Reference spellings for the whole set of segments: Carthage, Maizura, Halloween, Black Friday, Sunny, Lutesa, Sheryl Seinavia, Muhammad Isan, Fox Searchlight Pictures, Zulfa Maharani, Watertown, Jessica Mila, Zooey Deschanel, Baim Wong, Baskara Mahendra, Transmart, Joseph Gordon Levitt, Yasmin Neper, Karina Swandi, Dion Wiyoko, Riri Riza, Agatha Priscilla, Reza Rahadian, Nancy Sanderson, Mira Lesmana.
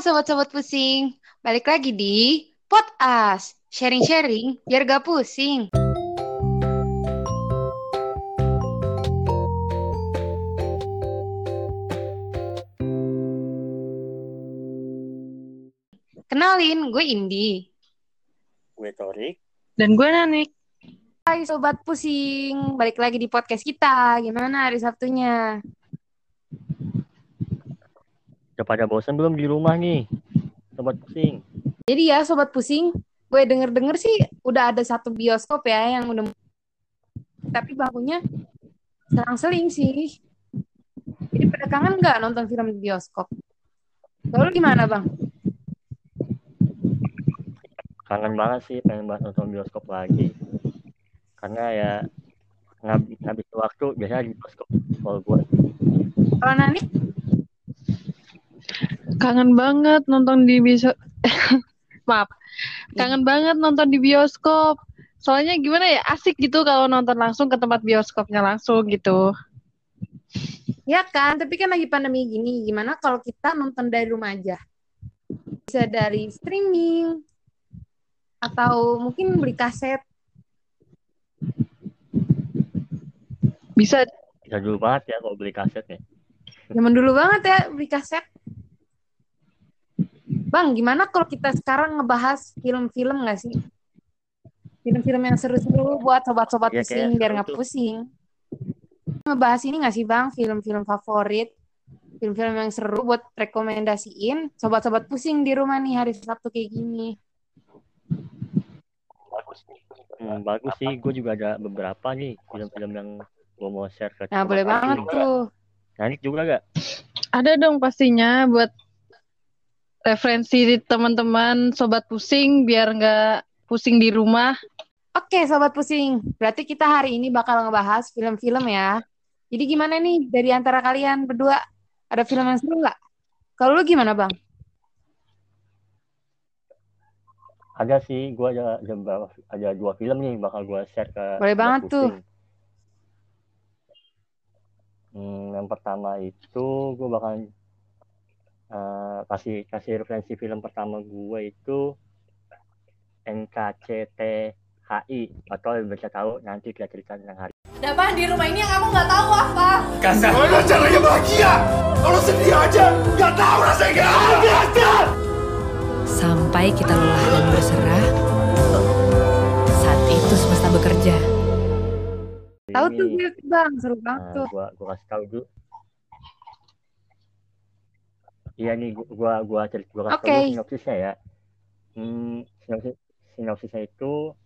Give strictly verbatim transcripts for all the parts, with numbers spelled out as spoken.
Halo sobat-sobat pusing, balik lagi di Podcast, sharing-sharing biar gak pusing. Kenalin, gue Indi. Gue Torik. Dan gue Nanik. Hai sobat pusing, balik lagi di podcast kita. Gimana hari Sabtunya? Udah pada bosan belum di rumah nih, sobat pusing? Jadi ya sobat pusing, gue denger-denger sih udah ada satu bioskop ya yang udah, tapi bakunya selang-seling sih. Jadi pada kangen nggak nonton film di bioskop? Lalu gimana bang? Kangen banget sih, pengen banget nonton bioskop lagi. Karena ya ngab- ngabis waktu biasanya di bioskop kalau gue. Kalau Nani? Kangen banget nonton di bioskop. Maaf, kangen banget nonton di bioskop. Soalnya gimana ya, asik gitu kalau nonton langsung ke tempat bioskopnya langsung gitu. Ya kan, tapi kan lagi pandemi gini, gimana kalau kita nonton dari rumah aja? Bisa dari streaming, atau mungkin beli kaset. Bisa. Bisa dulu banget ya kalau beli kaset ya. Zaman dulu banget ya beli kaset. Bang, gimana kalau kita sekarang ngebahas film-film nggak sih? Film-film yang seru-seru buat sobat-sobat ya, pusing biar nggak pusing. Ngebahas ini nggak sih bang, film-film favorit, film-film yang seru buat rekomendasiin sobat-sobat pusing di rumah nih hari Sabtu kayak gini. Hmm, bagus sih, gue juga ada beberapa nih film-film yang gue mau share ke. Nah boleh banget tuh. Nanik juga gak? Ada dong pastinya buat referensi teman-teman sobat pusing biar nggak pusing di rumah. Oke sobat pusing, berarti kita hari ini bakal ngebahas film-film ya. Jadi gimana nih dari antara kalian berdua, ada film yang seru nggak? Kalau lu gimana bang? Ada sih, gue ada, ada ada dua film nih bakal gue share ke. Boleh banget pusing. Tuh. Hmm, yang pertama itu gue bakal Uh, kasih kasih referensi film pertama gue itu N K C T H I atau yang bisa tahu nanti kita cerita tentang hari. Dapat di rumah ini yang kamu nggak tahu apa? Kasar. Kalau caranya bahagia, kalau sedih aja nggak tahu rasanya nggak ada. Sampai kita lelah dan berserah, saat itu semesta bekerja. Tahu tuh bang, seru banget tuh. Nah, gua gua kasih tahu dulu. Iya nih, gua gua cerita gua kasih okay. Sinopsisnya ya. Hmm, sinopsis, sinopsisnya itu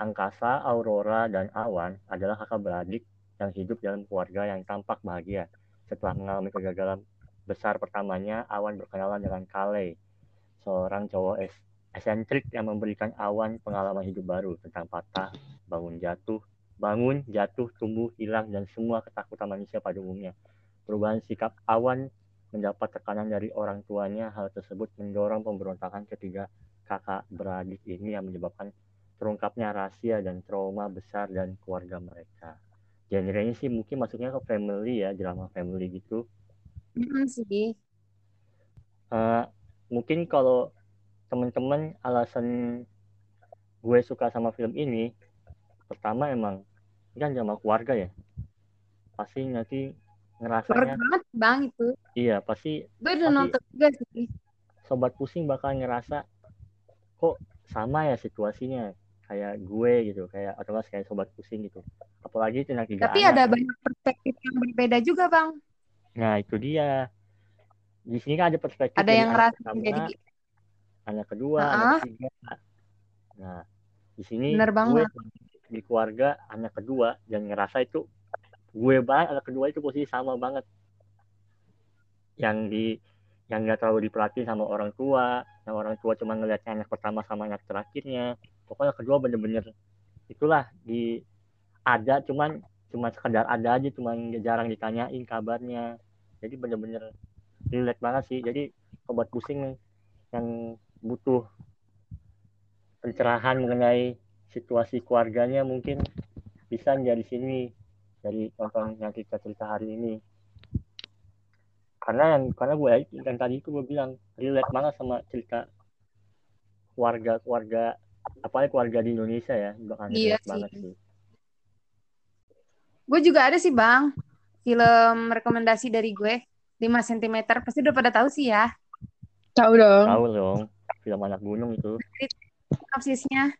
angkasa, aurora, dan awan adalah kakak beradik yang hidup dalam keluarga yang tampak bahagia. Setelah mengalami kegagalan besar pertamanya, Awan berkenalan dengan Kale, seorang cowok es- esentrik yang memberikan Awan pengalaman hidup baru tentang patah, bangun jatuh, bangun jatuh, tumbuh, hilang, dan semua ketakutan manusia pada umumnya. Perubahan sikap Awan mendapat tekanan dari orang tuanya, hal tersebut mendorong pemberontakan ketiga kakak beradik ini yang menyebabkan terungkapnya rahasia dan trauma besar dan keluarga mereka. Genre-nya sih mungkin masuknya ke family ya, drama family gitu. Mm, sih. Uh, mungkin kalau teman-teman alasan gue suka sama film ini, pertama emang ini kan drama keluarga ya, pasti nanti ngerasanya banget bang itu. Iya pasti. Gue udah nonton juga sih. Sobat pusing bakal ngerasa kok sama ya situasinya kayak gue gitu, kayak atau nggak kayak sobat pusing gitu. Apalagi tentang tiga anak. Tapi ada banyak perspektif yang berbeda juga bang. Nah itu dia. Di sini kan ada perspektif. Ada yang ngerasa jadi anak kedua, uh-huh. anak ketiga. Nah di sini gue di keluarga anak kedua dan ngerasa itu. Gue banget anak kedua itu posisi sama banget. Yang di yang enggak terlalu diperhatiin sama orang tua, yang orang tua cuma ngelihatnya anak pertama sama anak terakhirnya. Pokoknya kedua bener-bener itulah di ada cuman cuma sekedar ada aja, cuman jarang ditanyain kabarnya. Jadi bener-bener relate banget sih. Jadi sobat pusing yang butuh pencerahan mengenai situasi keluarganya mungkin bisa dari sini. Dari nonton yang kita cerita hari ini. karena karena gue dan tadi itu gue bilang relate banget sama cerita keluarga keluarga apalagi keluarga di Indonesia ya, bahkan iya relate sih. Banget sih. Gue juga ada sih bang film rekomendasi dari gue lima sentimeter, pasti udah pada tahu sih ya. Tahu dong. Tahu dong. Film anak gunung itu. Sinopsisnya.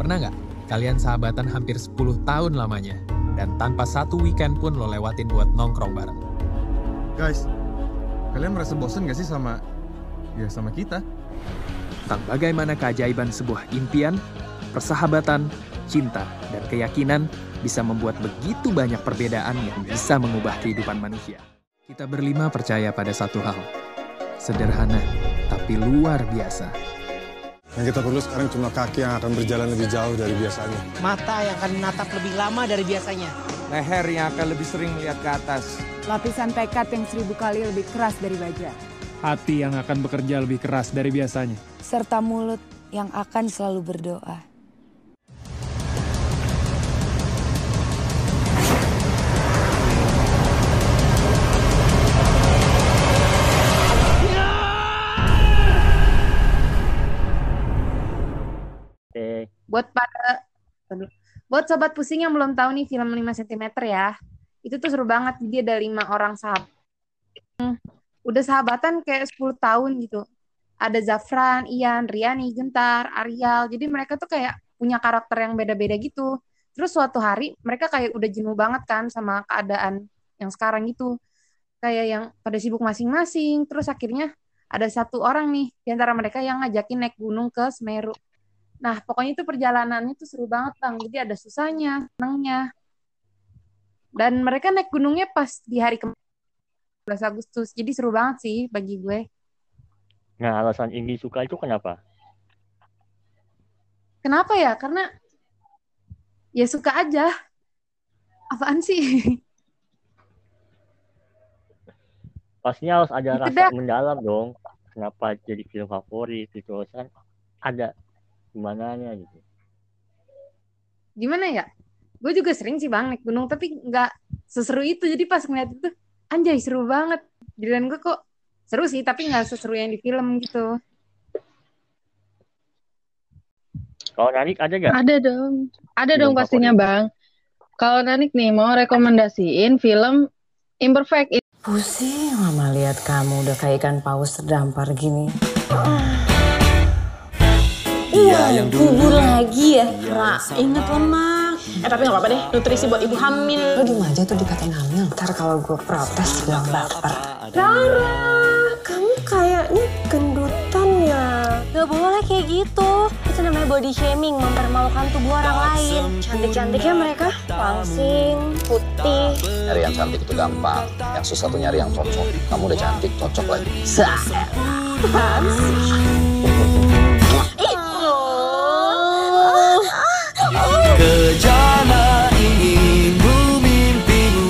Pernah nggak kalian sahabatan hampir sepuluh tahun lamanya dan tanpa satu weekend pun lo lewatin buat nongkrong bareng? Guys, kalian merasa bosan nggak sih sama ya sama kita? Tentang bagaimana keajaiban sebuah impian, persahabatan, cinta, dan keyakinan bisa membuat begitu banyak perbedaan yang bisa mengubah kehidupan manusia. Kita berlima percaya pada satu hal, sederhana tapi luar biasa. Yang kita perlu sekarang cuma kaki yang akan berjalan lebih jauh dari biasanya. Mata yang akan menatap lebih lama dari biasanya. Leher yang akan lebih sering melihat ke atas. Lapisan tekad yang seribu kali lebih keras dari baja. Hati yang akan bekerja lebih keras dari biasanya. Serta mulut yang akan selalu berdoa. Buat para buat sobat pusing yang belum tahu nih film lima sentimeter ya, itu tuh seru banget. Dia ada lima orang sahabat, udah sahabatan kayak sepuluh tahun gitu. Ada Zafran, Ian, Riani, Gentar, Ariel. Jadi mereka tuh kayak punya karakter yang beda-beda gitu. Terus suatu hari mereka kayak udah jenuh banget kan sama keadaan yang sekarang gitu, kayak yang pada sibuk masing-masing. Terus akhirnya ada satu orang nih di antara mereka yang ngajakin naik gunung ke Semeru. Nah, pokoknya itu perjalanannya tuh seru banget, Bang. Jadi ada susahnya, senangnya. Dan mereka naik gunungnya pas di hari kemarin, sebelas Agustus. Jadi seru banget sih bagi gue. Nah, alasan Inggi suka itu kenapa? Kenapa ya? Karena ya suka aja. Apaan sih? Pastinya harus ada itu rasa dah. Mendalam dong. Kenapa jadi film favorit gitu. Kan ada Gimananya gitu. Gimana ya? Gue juga sering sih bang naik gunung, tapi gak seseru itu. Jadi pas ngeliat itu, anjay seru banget. Jadian gue kok seru sih, tapi gak seseru yang di film gitu. Kalau Nanik ada gak? Ada dong. Ada film dong pastinya favorit. Bang. Kalau Nanik nih mau rekomendasiin film Imperfect. Pusing mama lihat kamu udah kayak ikan paus terdampar gini. Ah. Iya, yang kubur lagi ya. Nah, inget lemak. Eh, tapi gak apa-apa deh. Nutrisi buat ibu hamil. Lo diem aja tuh dikatain hamil. Ntar kalau gue protes, gue baper. Rara, kamu kayaknya gendutan ya. Gak boleh kayak gitu. Itu namanya body shaming, mempermalukan tubuh orang lain. Cantik-cantiknya mereka langsing, putih. Nyari yang cantik itu gampang. Yang susah tuh nyari yang cocok. Kamu udah cantik, cocok lagi. Sah. Kejana ingin ku mimpimu.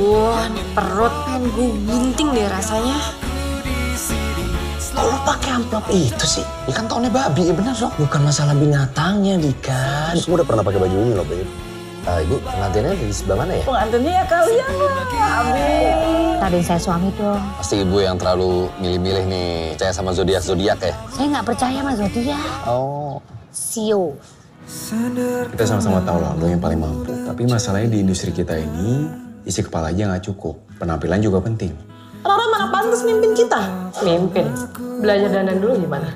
Wah, wow, perut kan gue gunting deh rasanya. Kok lo pake amplop itu sih? Ini kan tahunnya babi, ya bener dong. Bukan masalah binatangnya, Dika. Terus gue udah pernah pakai baju ini loh, Babe. Uh, Ibu, pengantinnya di sebelah mana ya? Pengantinnya ya kalian lah, Abi. Tadi saya suami dong. Pasti ibu yang terlalu milih-milih nih. Percaya sama zodiak-zodiak ya? Saya nggak percaya sama zodiak. Oh. Sio. Kita sama-sama tahu lah lo yang paling mampu. Tapi masalahnya di industri kita ini, isi kepala aja nggak cukup. Penampilan juga penting. Rara mana pantas mimpin kita? Mimpin? Belajar dandan dulu gimana?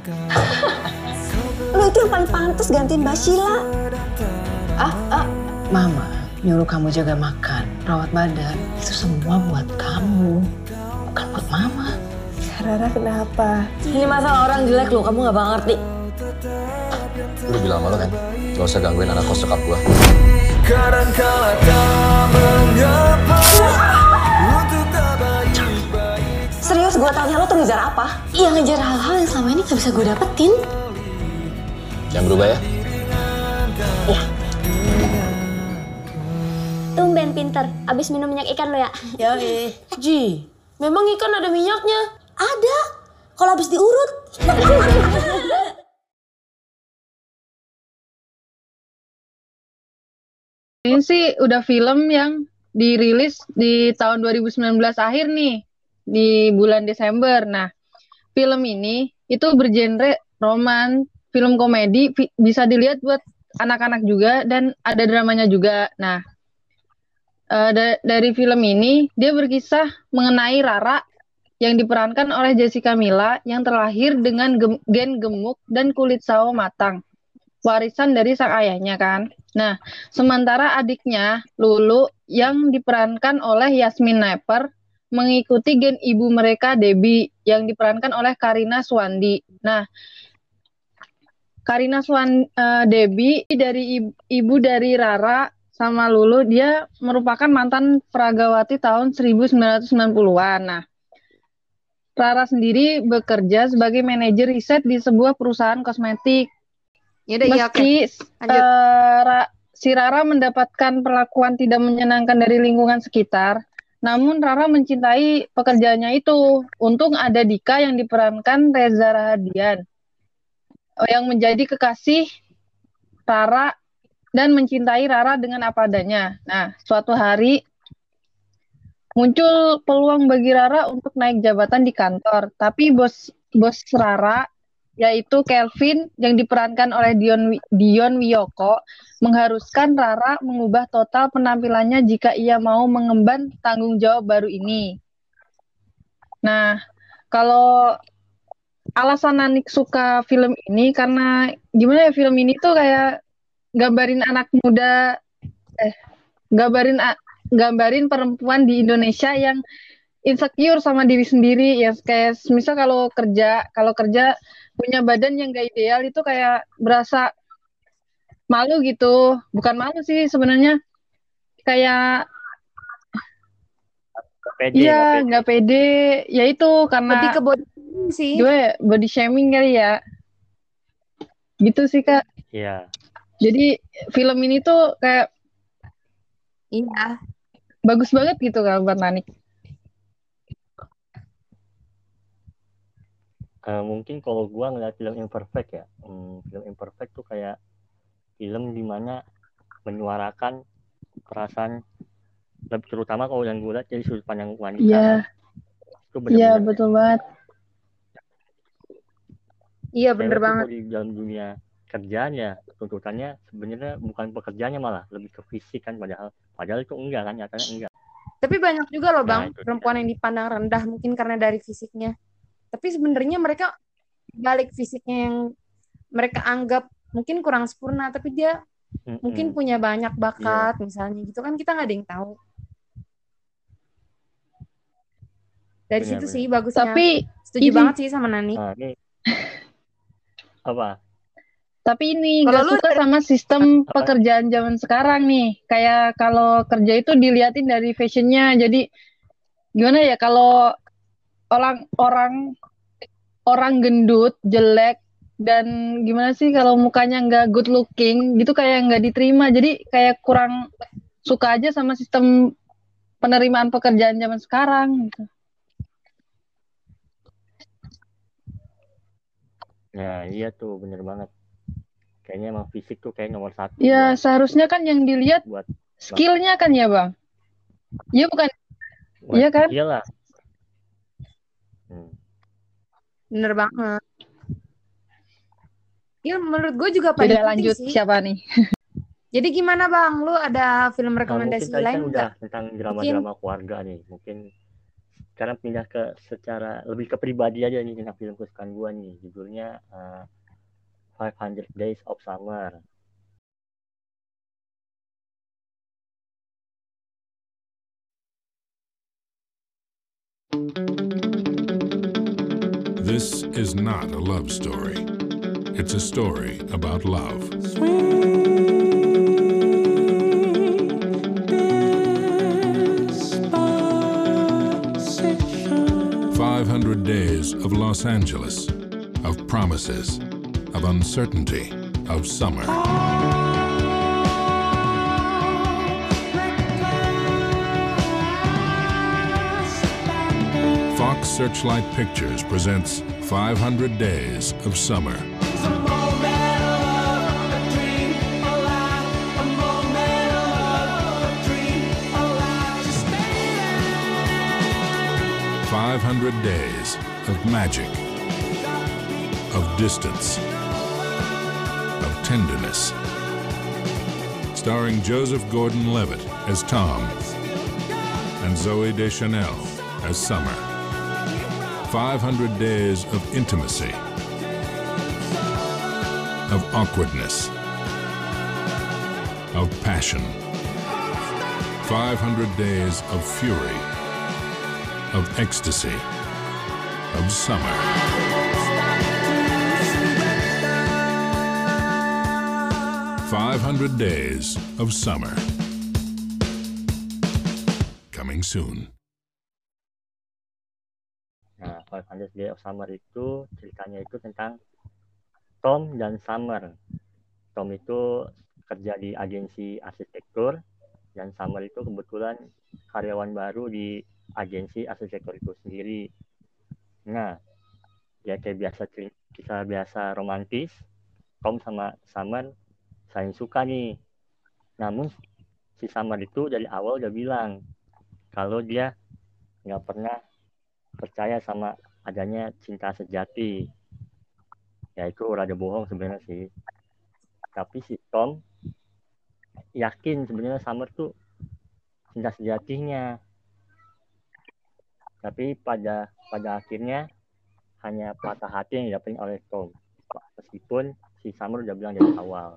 Lo itu yang paling pantas gantiin Mbak Sheila. Ah, ah. Mama nyuruh kamu jaga makan, rawat badan. Itu semua buat kamu, bukan buat Mama. Rara kenapa? Ini masalah orang jelek lo, kamu nggak bakal ngerti. Lu bilang sama lo kan, gak usah gangguin anak kos sekap gua. Serius gua tanya lo tuh ngejar apa? Iya ngejar hal-hal yang selama ini gak bisa gua dapetin. Jangan berubah ya? Iya. Tumben pinter, abis minum minyak ikan lo ya? Yoi. Ji, memang ikan ada minyaknya? Ada, kalau abis diurut. Ini sih udah film yang dirilis di tahun dua ribu sembilan belas akhir nih, di bulan Desember. Nah, film ini itu bergenre roman, film komedi, bisa dilihat buat anak-anak juga, dan ada dramanya juga. Nah, da- dari film ini dia berkisah mengenai Rara yang diperankan oleh Jessica Mila yang terlahir dengan gem- gen gemuk dan kulit sawo matang, warisan dari sang ayahnya kan. Nah, sementara adiknya Lulu yang diperankan oleh Yasmin Neper mengikuti gen ibu mereka Debbie yang diperankan oleh Karina Swandi. Nah, Karina Swandi, uh, Debbie dari ibu, ibu dari Rara sama Lulu, dia merupakan mantan peragawati tahun sembilan belas sembilan puluhan. Nah, Rara sendiri bekerja sebagai manajer riset di sebuah perusahaan kosmetik. Yaudah, meski ya, okay. uh, Ra, si Rara mendapatkan perlakuan tidak menyenangkan dari lingkungan sekitar, namun Rara mencintai pekerjaannya itu. Untung ada Dika yang diperankan Reza Rahadian, yang menjadi kekasih Rara dan mencintai Rara dengan apa adanya. Nah, suatu hari muncul peluang bagi Rara untuk naik jabatan di kantor, tapi bos bos Rara, yaitu Kelvin yang diperankan oleh Dion Dion Wiyoko, mengharuskan Rara mengubah total penampilannya jika ia mau mengemban tanggung jawab baru ini. Nah, kalau alasan Nanik suka film ini karena gimana ya, film ini tuh kayak gambarin anak muda, eh gambarin a- gambarin perempuan di Indonesia yang insecure sama diri sendiri ya, kayak misal kalau kerja kalau kerja punya badan yang gak ideal itu kayak berasa malu gitu, bukan malu sih sebenarnya, kayak iya nggak pede, ya itu karena lebih ke body shaming sih, gue body shaming kali ya, gitu sih Kak. Iya. Jadi film ini tuh kayak Iya. bagus banget gitu kan buat Nanik. Uh, mungkin kalau gue ngeliat film Imperfect ya, hmm, film Imperfect tuh kayak film dimana menyuarakan perasaan, terutama kalau yang gue liat jadi sudut pandang wanita. Iya. Iya betul banget. Iya bener banget. Di dalam dunia kerjanya tuntutannya sebenarnya bukan pekerjaannya, malah lebih ke fisik kan, padahal padahal itu enggak kan, nyatanya enggak. Tapi banyak juga loh Bang, nah, perempuan yang dipandang rendah mungkin karena dari fisiknya, tapi sebenarnya mereka balik fisiknya yang mereka anggap mungkin kurang sempurna, tapi dia mm-hmm. mungkin punya banyak bakat, yeah. misalnya gitu kan, kita nggak ada yang tahu dari benar, situ benar. Sih bagusnya, tapi setuju ini... banget sih sama Nani. Ah, ini... apa Tapi ini nggak suka lu... sama sistem pekerjaan zaman sekarang nih. Kayak kalau kerja itu dilihatin dari fashionnya. Jadi gimana ya, kalau orang orang orang gendut, jelek, dan gimana sih kalau mukanya nggak good looking gitu, kayak nggak diterima. Jadi kayak kurang suka aja sama sistem penerimaan pekerjaan zaman sekarang gitu. Ya iya tuh bener banget. Kayaknya emang fisik tuh kayak nomor satu. Ya, ya. Seharusnya kan yang dilihat buat skillnya kan ya Bang. Iya bukan? Iya kan? Iyalah. Hmm. Bener banget. Iya menurut gue juga pada Tidak lanjut sih. Siapa nih? Jadi gimana Bang? Lu ada film rekomendasi nah, lain nggak? Kan tentang drama-drama keluarga nih. Mungkin sekarang pindah ke secara lebih ke pribadi aja nih, tentang film kesukaan gue nih. Judulnya. Uh, five hundred Days of Summer. This is not a love story. It's a story about love. five hundred days of Los Angeles, of promises, of uncertainty, of summer. Fox Searchlight Pictures presents five hundred Days of Summer. It's a moment of love, a dream, a life, a moment of love, a dream, a life. five hundred days of magic, of distance, of tenderness. Starring Joseph Gordon Levitt as Tom and Zooey Deschanel as Summer. five hundred days of intimacy, of awkwardness, of passion. five hundred days of fury, of ecstasy, of summer. five hundred days of summer. Coming soon. Nah, five hundred Days of Summer itu ceritanya itu tentang Tom dan Summer. Tom itu kerja di agensi arsitektur, dan Summer itu kebetulan karyawan baru di agensi arsitektur itu sendiri. Nah, ya kayak biasa kisah biasa romantis, Tom sama Summer saling suka nih. Namun si Summer itu dari awal udah bilang kalau dia nggak pernah percaya sama adanya cinta sejati. Ya itu rada bohong sebenarnya sih. Tapi si Tom yakin sebenarnya Summer tuh cinta sejatinya, tapi pada pada akhirnya hanya patah hati yang didapatin oleh Tom, meskipun si Summer udah bilang dari awal.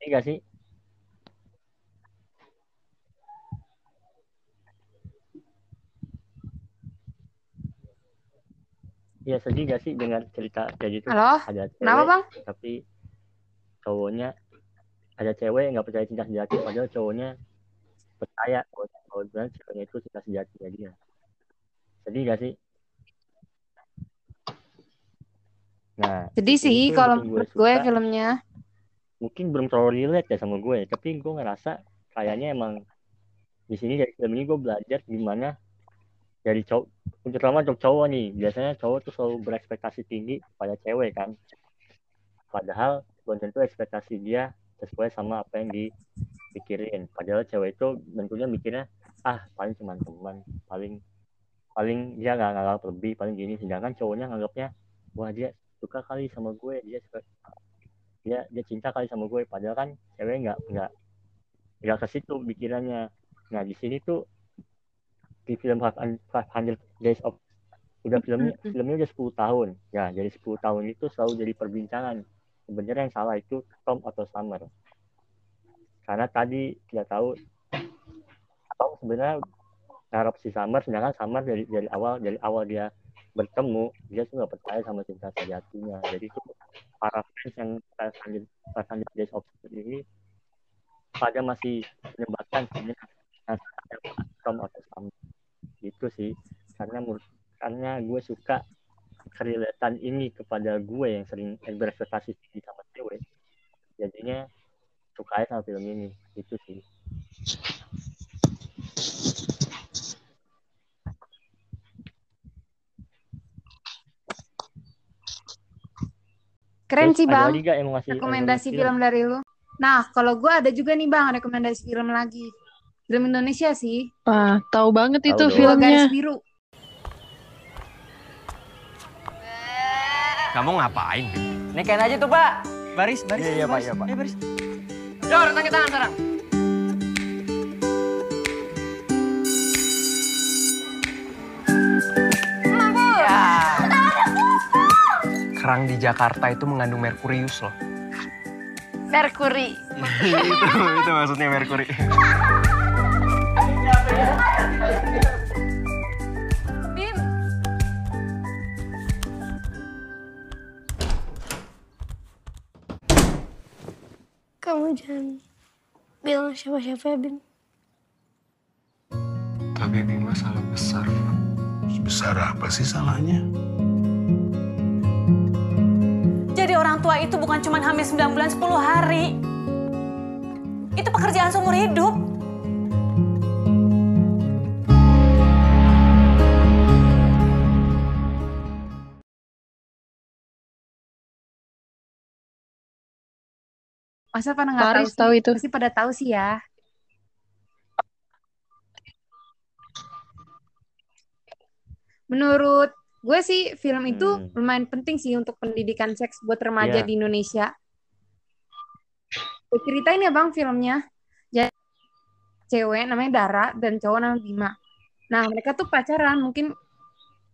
Ini gak sih? Iya, sedih gak sih dengar cerita kayak gitu? Halo? Ada cewek, kenapa, Bang? Tapi cowoknya ada cewek yang nggak percaya cinta sejati, padahal cowoknya percaya kalau ceweknya itu cinta sejati dia. Sedih nggak sih? Nah, sedih sih kalau gue, gue filmnya. Mungkin belum terlalu relate ya sama gue, tapi gue ngerasa kayaknya emang di sini dari film ini gue belajar gimana dari cowok, terutama untuk cowok nih. Biasanya cowok tuh selalu berekspektasi tinggi pada cewek kan, padahal belum tentu ekspektasi dia sesuai sama apa yang dipikirin. Padahal cewek itu tentunya mikirnya, ah paling cuma teman, paling paling dia nggak nganggap lebih, paling gini. Sedangkan cowoknya nganggapnya, wah dia suka kali sama gue, dia suka, dia dia cinta kali sama gue. Padahal kan cewek nggak nggak nggak ke situ pikirannya. Nah di sini tuh di film five hundred Days of, udah filmnya filmnya udah sepuluh tahun ya, jadi sepuluh tahun itu selalu jadi perbincangan. Sebenarnya yang salah itu Tom atau Summer. Karena tadi kita tahu Tom sebenarnya ngarep si Summer, sedangkan Summer dari dari awal dari awal dia bertemu, dia tuh nggak percaya sama cinta sejatinya. Jadi itu para fans yang lanjut lanjut Days of ini pada masih menyebarkan sebenarnya Tom atau Summer. Itu sih karena menurut karena gue suka kerelatan ini kepada gue yang sering berekspektasi tinggi sama cewek, jadinya suka sama film ini. Itu sih. Keren sih Bang, rekomendasi film dari lu. Nah kalau gue ada juga nih Bang rekomendasi film lagi, film Indonesia sih. Wah tahu banget itu filmnya. Garis Biru. Kamu ngapain? Neken aja tuh, Pak. Baris, baris. Iya, iya, Pak, iya, Pak. Eh, baris. Jor, tangkap tangan sekarang. Mampu. Ya. Kerang di Jakarta itu mengandung merkurius loh. Merkuri. itu, itu maksudnya merkuri. Kamu jangan bilang siapa-siapa ya, Bim. Tapi Bima salah besar. Sebesar apa sih salahnya? Jadi orang tua itu bukan cuma hamil sembilan bulan sepuluh hari. Itu pekerjaan seumur hidup. Masa pada nggak tahu, tahu itu? Pasti pada tahu sih ya. menurut gue sih film itu hmm. lumayan penting sih untuk pendidikan seks buat remaja yeah. di Indonesia. Gue ceritain ya bang filmnya. Jadi cewek namanya Dara dan cowok namanya Bima. Nah mereka tuh pacaran mungkin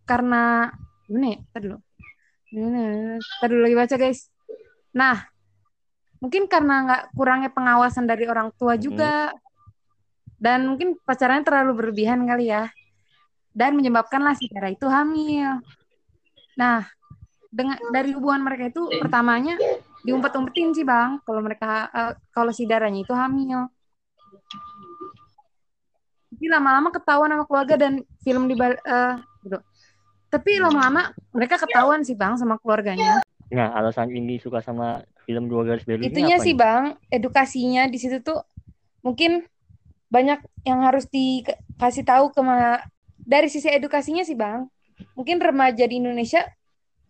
karena gimana ya? Tadi dulu. Tadi dulu lagi baca guys. Nah mungkin karena nggak kurangnya pengawasan dari orang tua juga hmm. dan mungkin pacarannya terlalu berlebihan kali ya. Dan menyebabkanlah si Dara itu hamil. Nah, dengan dari hubungan mereka itu pertamanya diumpet-umpetin sih bang, kalau mereka uh, kalau si Daranya itu hamil. Tapi lama-lama ketahuan sama keluarga dan film di uh, gitu. Tapi lama-lama mereka ketahuan sih bang sama keluarganya. Nah, alasan ini suka sama film Dua Garis Biru. Itunya sih bang, edukasinya di situ tuh mungkin banyak yang harus dikasih tahu ke ma- dari sisi edukasinya sih bang, mungkin remaja di Indonesia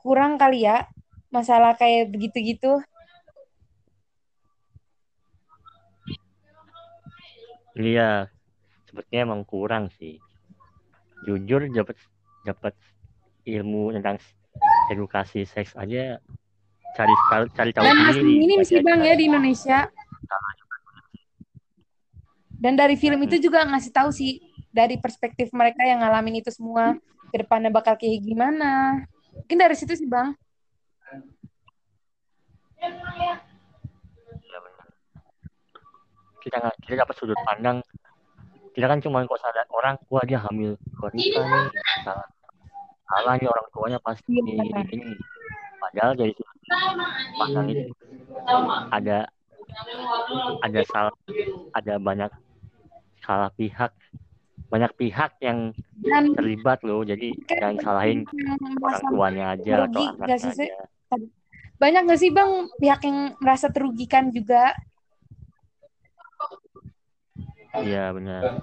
kurang kali ya masalah kayak begitu-gitu. Iya, sepertinya emang kurang sih. Jujur dapat dapat ilmu tentang edukasi seks aja cari cari tahu. Dan masih minim sih bang ya di Indonesia. Dan dari film itu juga ngasih tahu sih. Dari perspektif mereka yang ngalamin itu semua, ke depannya bakal kayak gimana. Mungkin dari situ sih, Bang. Kita nggak, kita dapat sudut pandang. Kita kan cuma kok sadar orang, wah dia hamil, kok nikah nih, salah, salah nih orang tuanya pasti ini, ini. Padahal dari sudut pandang itu ada, ada salah, ada banyak salah pihak. Banyak pihak yang dan terlibat loh, jadi jangan salahin orang tuanya aja atau anaknya aja. Banyak nggak sih bang pihak yang merasa terugikan juga? Iya benar.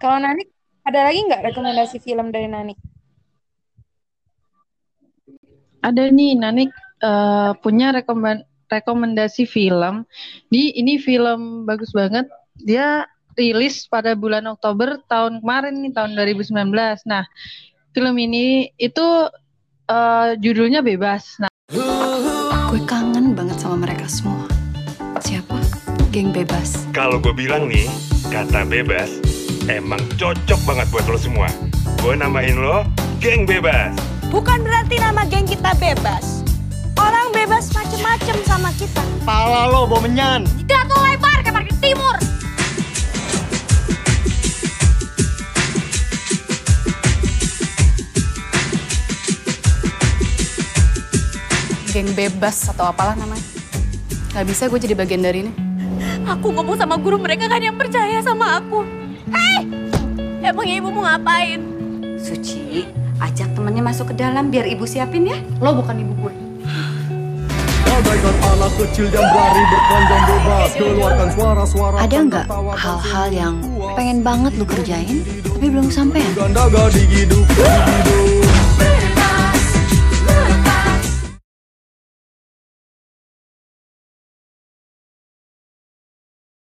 Kalau Nanik ada lagi nggak rekomendasi film dari Nanik? Ada nih Nanik uh, punya rekomend- rekomendasi film. Di ini film bagus banget dia. Rilis pada bulan Oktober tahun kemarin nih, tahun dua ribu sembilan belas. Nah, film ini itu uh, judulnya Bebas. Nah, gue kangen banget sama mereka semua. Siapa? Geng Bebas. Kalau gue bilang nih, kata Bebas emang cocok banget buat lo semua. Gue namain lo Geng Bebas. Bukan berarti nama geng kita bebas. Orang bebas macem-macem sama kita. Pala lo bomenyan. Tidak lo lebar ke parkir timur. Geng Bebas atau apalah namanya. Gak bisa gue jadi bagian dari ini. Aku ngomong sama guru mereka kan yang percaya sama aku. Hei! Emang ibu mau ngapain? Suci, ajak temannya masuk ke dalam biar ibu siapin ya. Lo bukan ibu gue. Anak kecil yang berani berpanjang bebas. Keluarkan suara-suara. Ada nggak hal-hal yang pengen banget lu kerjain tapi belum sampean? Ganda-ganda digiduk, digiduk.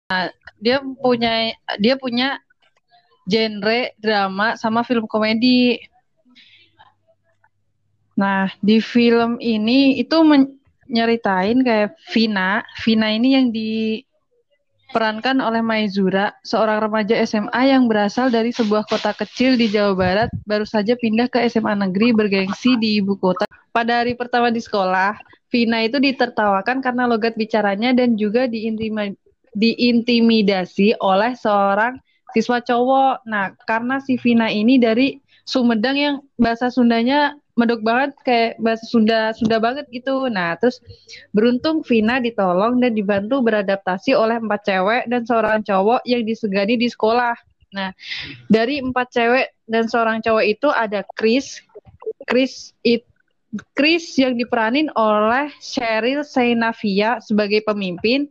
Nah, dia punya dia punya genre drama sama film komedi. Nah, di film ini itu men- nyeritain kayak Vina. Vina ini yang diperankan oleh Maizura, seorang remaja S M A yang berasal dari sebuah kota kecil di Jawa Barat, baru saja pindah ke S M A negeri bergengsi di ibu kota. Pada hari pertama di sekolah, Vina itu ditertawakan karena logat bicaranya dan juga diintimidasi diintimidasi oleh seorang siswa cowok. Nah, karena si Vina ini dari Sumedang yang bahasa Sundanya medok banget, kayak bahasa Sunda Sunda banget gitu. Nah, terus beruntung Vina ditolong dan dibantu beradaptasi oleh empat cewek dan seorang cowok yang disegani di sekolah. Nah, dari empat cewek dan seorang cowok itu ada Chris. Chris itu Chris yang diperanin oleh Sheryl Seinavia sebagai pemimpin.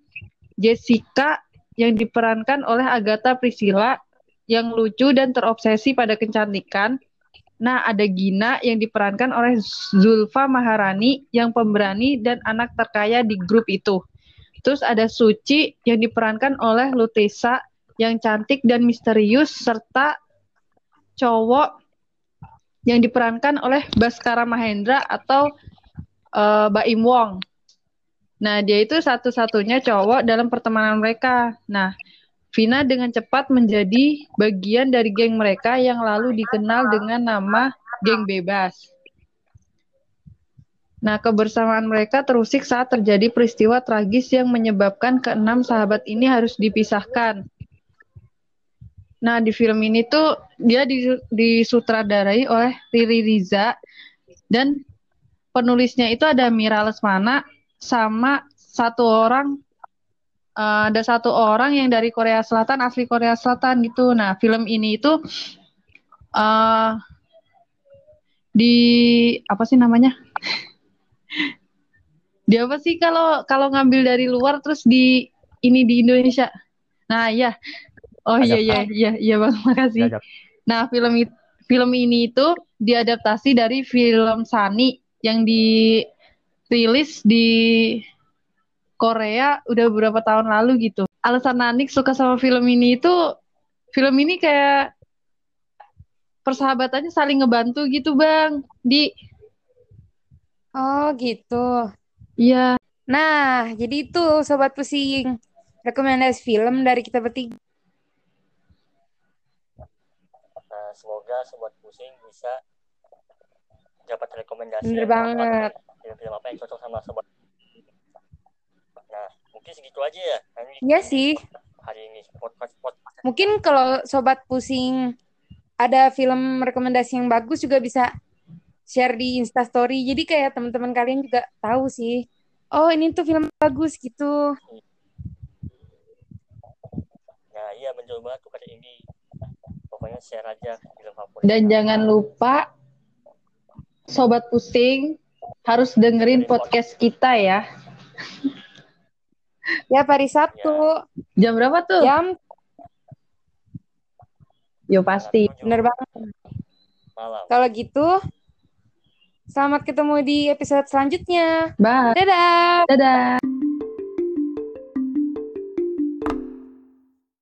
Jessica yang diperankan oleh Agatha Priscilla yang lucu dan terobsesi pada kecantikan. Nah, ada Gina yang diperankan oleh Zulfa Maharani yang pemberani dan anak terkaya di grup itu. Terus ada Suci yang diperankan oleh Lutesa yang cantik dan misterius serta cowok yang diperankan oleh Baskara Mahendra atau uh, Baim Wong. Nah, dia itu satu-satunya cowok dalam pertemanan mereka. Nah, Vina dengan cepat menjadi bagian dari geng mereka yang lalu dikenal dengan nama geng bebas. Nah, kebersamaan mereka terusik saat terjadi peristiwa tragis yang menyebabkan keenam sahabat ini harus dipisahkan. Nah, di film ini tuh dia disutradarai oleh Riri Riza dan penulisnya itu ada Mira Lesmana sama satu orang uh, ada satu orang yang dari Korea Selatan, asli Korea Selatan gitu. Nah, film ini itu uh, di apa sih namanya? Dia apa sih kalau kalau ngambil dari luar terus di ini di Indonesia. Nah, ya. Oh iya iya iya iya Bang, makasih. Agak. Nah, film film ini itu diadaptasi dari film Sunny yang di rilis di Korea udah beberapa tahun lalu gitu. Alasan Nanik suka sama film ini itu, film ini kayak persahabatannya saling ngebantu gitu Bang, di. Oh gitu. Iya. Nah, jadi itu Sobat Pusing, rekomendasi film dari kita bertiga. Nah, semoga Sobat Pusing bisa dapat rekomendasi. Bener banget. Film apa yang cocok sama sobat. Nah, mungkin segitu aja ya. Iya sih. Hari ini podcast podcast. Mungkin kalau Sobat Pusing ada film rekomendasi yang bagus juga bisa share di Instastory. Jadi kayak teman-teman kalian juga tahu sih. Oh, ini tuh film bagus gitu. Nah, iya bener banget tuh kali ini. Pokoknya share aja film favorit. Dan jangan lupa Sobat Pusing harus dengerin podcast kita ya. Ya, hari Sabtu. Ya. Jam berapa tuh? Jam. Yo pasti. Bener banget. Malam. Kalau gitu, selamat ketemu di episode selanjutnya. Bye. Dadah. Dadah.